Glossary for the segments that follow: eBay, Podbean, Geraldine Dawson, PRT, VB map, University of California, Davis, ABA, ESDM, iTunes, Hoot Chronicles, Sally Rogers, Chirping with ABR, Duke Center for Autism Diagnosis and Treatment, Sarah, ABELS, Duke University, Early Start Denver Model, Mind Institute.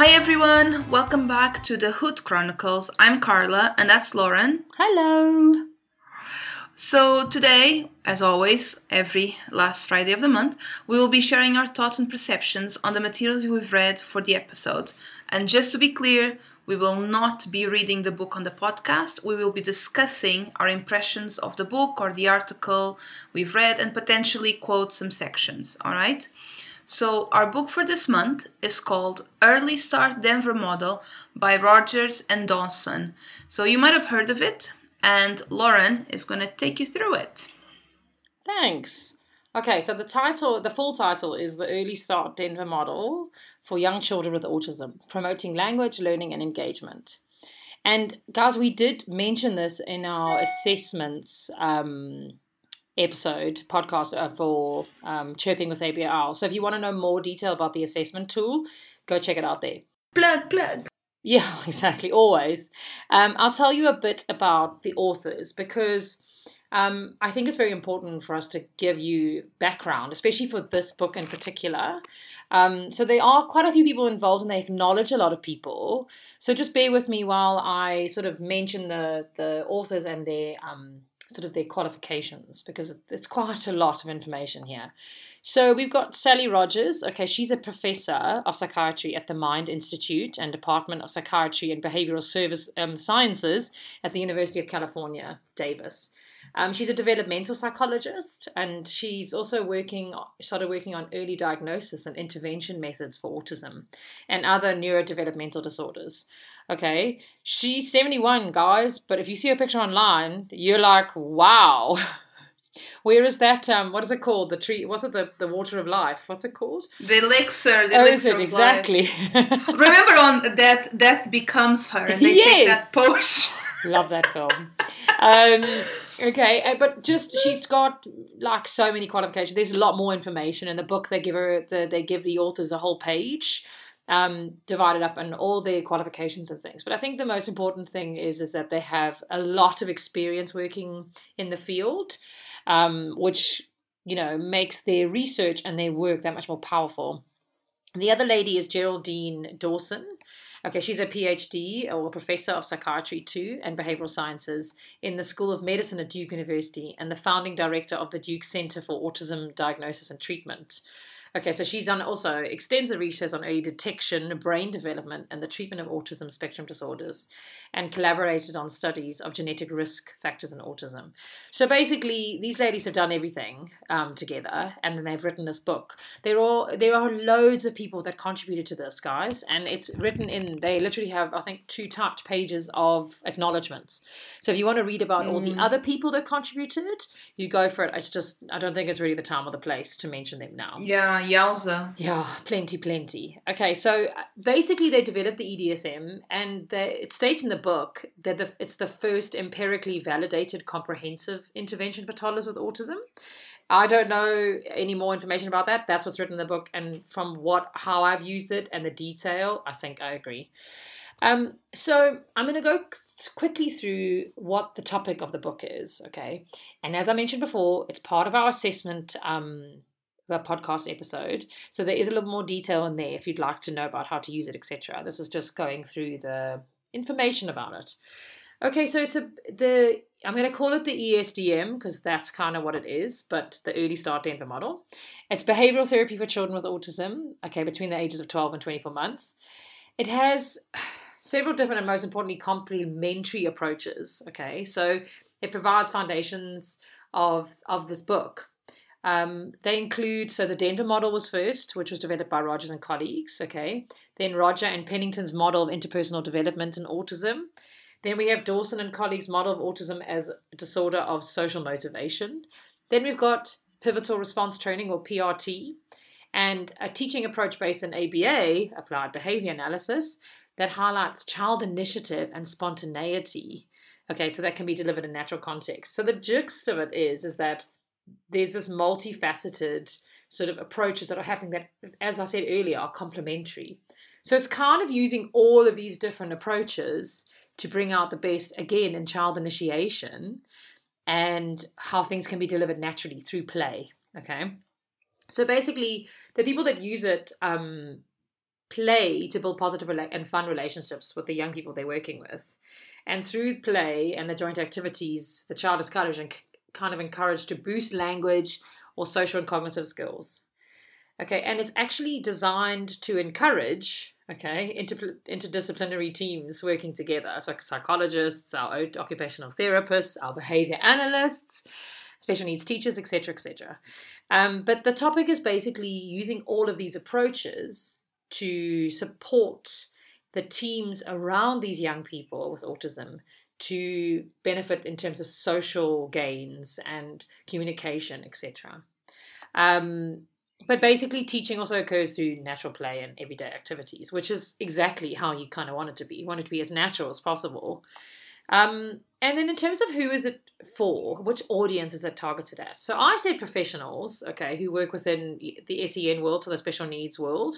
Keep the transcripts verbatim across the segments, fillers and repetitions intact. Hi everyone, welcome back to the Hoot Chronicles. I'm Carla and that's Lauren. Hello. So today, as always, every last Friday of the month, we will be sharing our thoughts and perceptions on the materials we've read for the episode. And just to be clear, we will not be reading the book on the podcast. We will be discussing our impressions of the book or the article we've read and potentially quote some sections, all right? So our book for this month is called Early Start Denver Model by Rogers and Dawson. So you might have heard of it, and Lauren is going to take you through it. Thanks. Okay, so the title, the full title is The Early Start Denver Model for Young Children with Autism, Promoting Language, Learning and Engagement. And guys, we did mention this in our assessments um episode podcast uh, for um, Chirping with A B R. So if you want to know more detail about the assessment tool, go check it out there. Plug, plug. Yeah, exactly. Always. Um, I'll tell you a bit about the authors because um, I think it's very important for us to give you background, especially for this book in particular. Um, so there are quite a few people involved and they acknowledge a lot of people. So just bear with me while I sort of mention the, the authors and their um sort of their qualifications, because it's quite a lot of information here. So we've got Sally Rogers. Okay, she's a professor of psychiatry at the Mind Institute and Department of Psychiatry and Behavioral Service um, Sciences at the University of California, Davis. Um, she's a developmental psychologist, and she's also working started working on early diagnosis and intervention methods for autism and other neurodevelopmental disorders. Okay, she's seventy-one, guys, but if you see her picture online, you're like, wow. Where is that, um, what is it called? The tree, what's it, the, the water of life? What's it called? The elixir, the oh, elixir it, exactly. Remember on Death, Death Becomes Her, and they yes. take that potion. Love that film. Um, okay, but just, she's got, like, so many qualifications. There's a lot more information in the book. They give her, the, they give the authors a whole page. Um, divided up in all their qualifications and things. But I think the most important thing is, is that they have a lot of experience working in the field, um, which, you know, makes their research and their work that much more powerful. The other lady is Geraldine Dawson. Okay, she's a P H D or a professor of psychiatry too and behavioral sciences in the School of Medicine at Duke University and the founding director of the Duke Center for Autism Diagnosis and Treatment. Okay, so she's done also extensive research on early detection, brain development, and the treatment of autism spectrum disorders, and collaborated on studies of genetic risk factors in autism. So basically, these ladies have done everything um, together, and then they've written this book. There are there are loads of people that contributed to this, guys, and it's written in. They literally have, I think, two typed pages of acknowledgements. So if you want to read about mm. all the other people that contributed, you go for it. It's just I don't think it's really the time or the place to mention them now. Yeah. Yowza. Yeah, plenty, plenty. Okay, so basically they developed the E D S M, and they, it states in the book that the, it's the first empirically validated comprehensive intervention for toddlers with autism. I don't know any more information about that. That's what's written in the book, and from what how I've used it and the detail, I think I agree. Um, so I'm going to go quickly through what the topic of the book is, okay? And as I mentioned before, it's part of our assessment um the podcast episode, so there is a little more detail in there if you'd like to know about how to use it, et cetera. This is just going through the information about it. Okay, so it's a the I'm going to call it the E S D M because that's kind of what it is, but the Early Start Denver Model. It's behavioral therapy for children with autism. Okay, between the ages of twelve and twenty-four months. It has several different and most importantly complementary approaches. Okay, so it provides foundations of of this book. Um, they include, so the Denver model was first, which was developed by Rogers and colleagues, okay? Then Roger and Pennington's model of interpersonal development and autism. Then we have Dawson and colleagues' model of autism as a disorder of social motivation. Then we've got pivotal response training, or P R T, and a teaching approach based in A B A, applied behavior analysis, that highlights child initiative and spontaneity. Okay, so that can be delivered in natural context. So the gist of it is, is that there's this multifaceted sort of approaches that are happening that, as I said earlier, are complementary. So it's kind of using all of these different approaches to bring out the best, again, in child initiation and how things can be delivered naturally through play, okay? So basically, the people that use it um, play to build positive rela- and fun relationships with the young people they're working with. And through play and the joint activities, the child is kind of, enc- kind of encouraged to boost language or social and cognitive skills. Okay, and it's actually designed to encourage, okay, inter- interdisciplinary teams working together. So psychologists, our occupational therapists, our behavior analysts, special needs teachers, et cetera, et cetera. Um, but the topic is basically using all of these approaches to support the teams around these young people with autism to benefit in terms of social gains and communication, et cetera. Um, but basically, teaching also occurs through natural play and everyday activities, which is exactly how you kind of want it to be. You want it to be as natural as possible. Um, and then in terms of who is it for, which audience is it targeted at? So I said professionals, okay, who work within the S E N world, so the special needs world.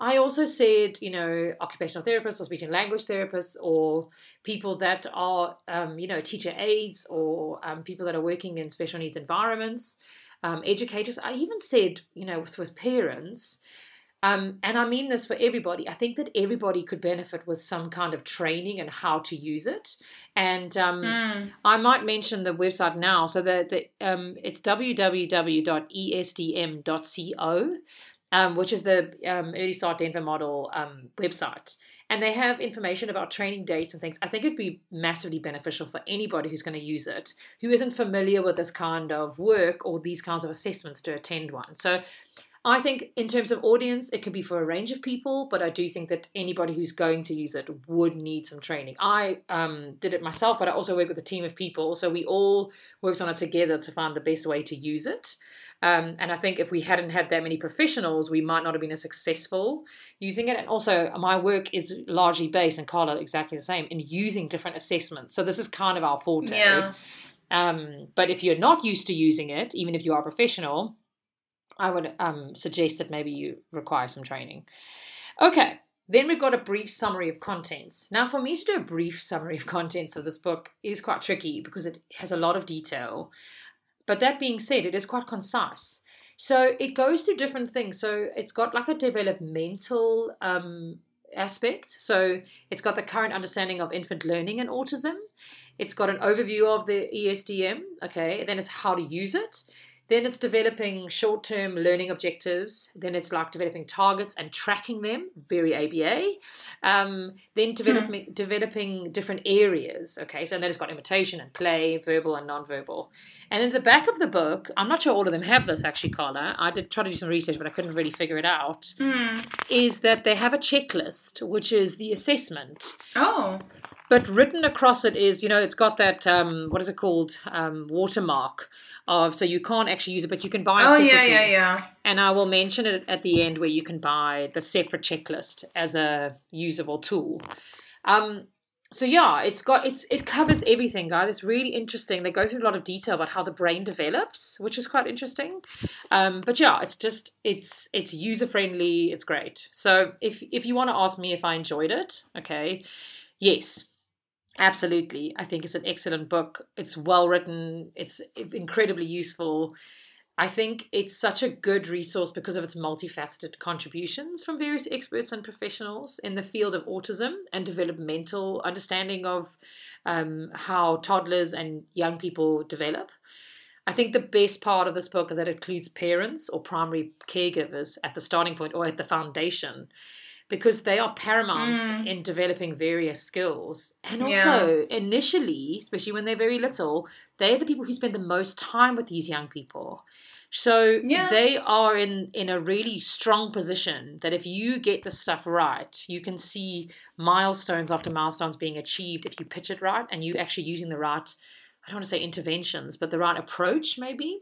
I also said, you know, occupational therapists or speech and language therapists or people that are, um, you know, teacher aides or um, people that are working in special needs environments, um, educators. I even said, you know, with, with parents, um, and I mean this for everybody, I think that everybody could benefit with some kind of training and how to use it. And um, mm. I might mention the website now. So the, the, um, it's w w w dot e s d m dot co. Um, which is the um, Early Start Denver Model um, website. And they have information about training dates and things. I think it'd be massively beneficial for anybody who's going to use it, who isn't familiar with this kind of work or these kinds of assessments, to attend one. So I think in terms of audience, it could be for a range of people, but I do think that anybody who's going to use it would need some training. I um, did it myself, but I also work with a team of people. So we all worked on it together to find the best way to use it. Um, and I think if we hadn't had that many professionals, we might not have been as successful using it. And also, my work is largely based, and Carla exactly the same, in using different assessments. So this is kind of our forte. Yeah. Um, but if you're not used to using it, even if you are a professional, I would um, suggest that maybe you require some training. Okay, then we've got a brief summary of contents. Now, for me to do a brief summary of contents of this book is quite tricky because it has a lot of detail. But that being said, it is quite concise. So it goes through different things. So it's got like a developmental um, aspect. So it's got the current understanding of infant learning and autism. It's got an overview of the E S D M. Okay, then it's how to use it. Then it's developing short-term learning objectives. Then it's like developing targets and tracking them, very A B A. Um, then developing hmm. developing different areas, okay? So then it's got imitation and play, verbal and nonverbal. And in the back of the book, I'm not sure all of them have this actually, Carla. I did try to do some research, but I couldn't really figure it out, hmm. is that they have a checklist, which is the assessment. Oh. But written across it is, you know, it's got that, um, what is it called, um, watermark of, so you can't actually use it, but you can buy it separately. Oh, yeah, yeah, yeah. And I will mention it at the end where you can buy the separate checklist as a usable tool. Um, so, yeah, it's got, it's it covers everything, guys. It's really interesting. They go through a lot of detail about how the brain develops, which is quite interesting. Um, but, yeah, it's just, it's it's user-friendly. It's great. So if if you want to ask me if I enjoyed it, okay, yes. Absolutely. I think it's an excellent book. It's well written. It's incredibly useful. I think it's such a good resource because of its multifaceted contributions from various experts and professionals in the field of autism and developmental understanding of um, how toddlers and young people develop. I think the best part of this book is that it includes parents or primary caregivers at the starting point or at the foundation, because they are paramount mm. in developing various skills. And also, yeah. initially, especially when they're very little, they're the people who spend the most time with these young people. So yeah. they are in, in a really strong position that if you get the stuff right, you can see milestones after milestones being achieved if you pitch it right and you actually using the right, I don't want to say interventions, but the right approach maybe.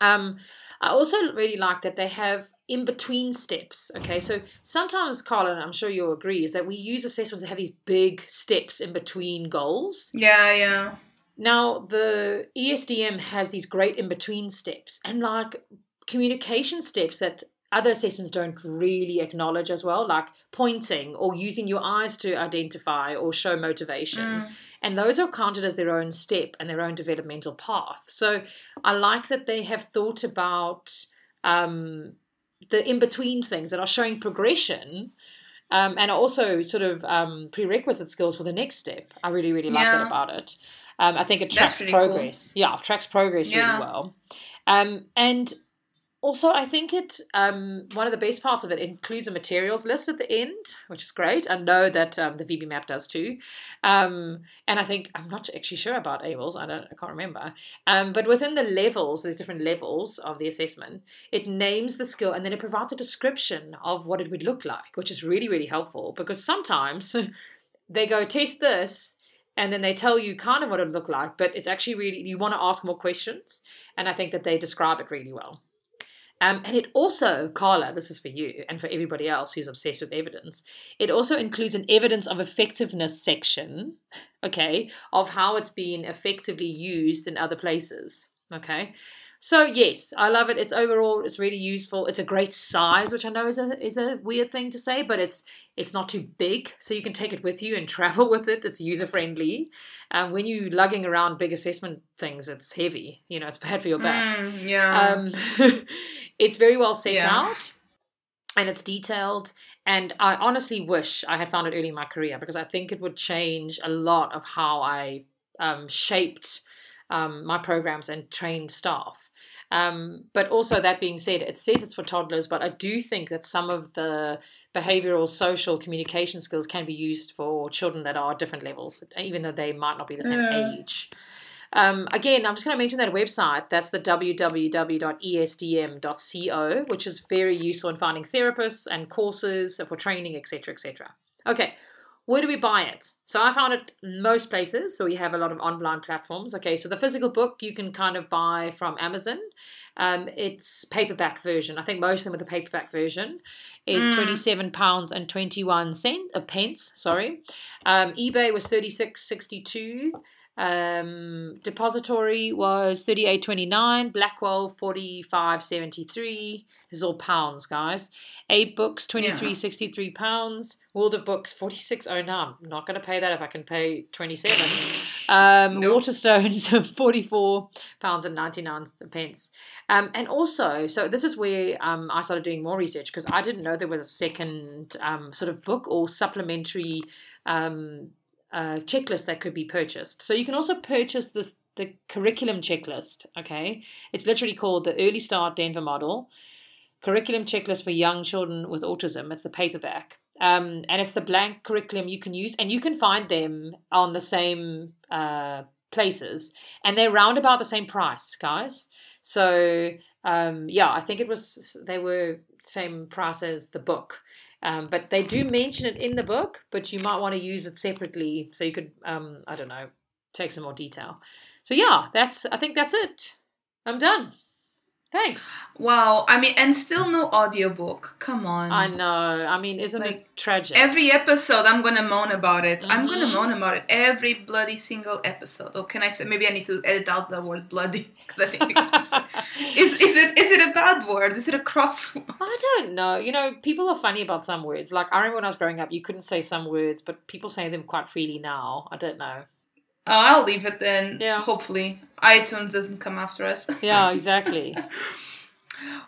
Um, I also really like that they have in between steps, okay? So sometimes, Carla, and I'm sure you'll agree, is that we use assessments that have these big steps in between goals. Yeah, yeah. Now, the E S D M has these great in-between steps and, like, communication steps that other assessments don't really acknowledge as well, like pointing or using your eyes to identify or show motivation. Mm. And those are counted as their own step and their own developmental path. So I like that they have thought about... Um, the in-between things that are showing progression, um, and also sort of um, prerequisite skills for the next step. I really, really like yeah. that about it. Um, I think it tracks really progress. Cool. Yeah, it tracks progress yeah. really well. Um, and also, I think it um, one of the best parts of it includes a materials list at the end, which is great. I know that um, the V B map does too. Um, and I think, I'm not actually sure about ABELS. I don't. I can't remember. Um, but within the levels, there's different levels of the assessment. It names the skill, and then it provides a description of what it would look like, which is really, really helpful, because sometimes they go, test this, and then they tell you kind of what it would look like, but it's actually really, you want to ask more questions. And I think that they describe it really well. Um, and it also, Carla, this is for you and for everybody else who's obsessed with evidence, it also includes an evidence of effectiveness section, okay, of how it's been effectively used in other places, okay? So, yes, I love it. It's overall, it's really useful. It's a great size, which I know is a is a weird thing to say, but it's it's not too big, so you can take it with you and travel with it. It's user-friendly. Um, when you're lugging around big assessment things, it's heavy. You know, it's bad for your back. Mm, yeah. Um, it's very well set yeah. out, and it's detailed. And I honestly wish I had found it early in my career, because I think it would change a lot of how I um, shaped um, my programs and trained staff. Um, but also, that being said, it says it's for toddlers, but I do think that some of the behavioral, social, communication skills can be used for children that are at different levels, even though they might not be the same yeah. age. Um, again, I'm just going to mention that website. That's the w w w dot e s d m dot co, which is very useful in finding therapists and courses for training, et cetera, et cetera. Okay, where do we buy it? So I found it most places. So we have a lot of online platforms. Okay, so the physical book you can kind of buy from Amazon. Um, it's paperback version. I think most of them with the paperback version is mm. twenty-seven pounds and twenty-one cents, a pence, sorry. Um, eBay was thirty-six sixty-two. Um, Depository was thirty-eight twenty-nine, Blackwell forty-five seventy-three. This is all pounds, guys. Eight books twenty-three sixty-three yeah. pounds. World of Books forty-six oh nine. I'm not going to pay that if I can pay twenty-seven. Um, nope. Waterstones forty-four pounds and ninety-nine pence. Um, and also, so this is where um I started doing more research, because I didn't know there was a second um sort of book or supplementary um. Uh, checklist that could be purchased. So you can also purchase this the curriculum checklist, okay? It's literally called the Early Start Denver Model, Curriculum Checklist for Young Children with Autism. It's the paperback. Um, and it's the blank curriculum you can use, and you can find them on the same uh, places. And they're round about the same price, guys. So, um, yeah, I think it was, they were same price as the book. Um, but they do mention it in the book, but you might want to use it separately so you could, um, I don't know, take some more detail. So, yeah, that's. I think that's it. I'm done. Thanks. Wow. I mean, and still no audiobook. Come on. I know. I mean, isn't like, it tragic? Every episode I'm going to moan about it. Mm-hmm. I'm going to moan about it every bloody single episode. Or can I say, maybe I need to edit out the word bloody. Because I think is, is, it, is it a bad word? Is it a cross word? I don't know. You know, people are funny about some words. Like, I remember when I was growing up, you couldn't say some words, but people say them quite freely now. I don't know. Uh, I'll leave it then. Yeah. Hopefully iTunes doesn't come after us. Yeah, exactly.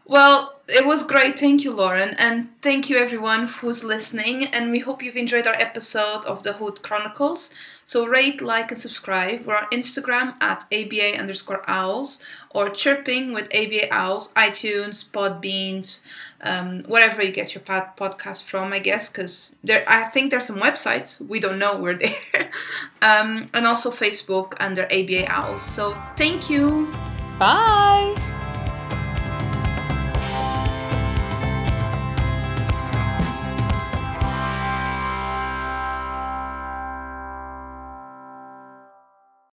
Well, it was great. Thank you, Lauren. And thank you, everyone who's listening. And we hope you've enjoyed our episode of the Hoot Chronicles. So rate, like, and subscribe. We're on Instagram at aba underscore owls or chirping with aba owls, iTunes, Podbeans, um, wherever you get your pod- podcast from, I guess, because there, I think there's some websites. We don't know where they are. Um, and also Facebook under aba owls. So thank you. Bye.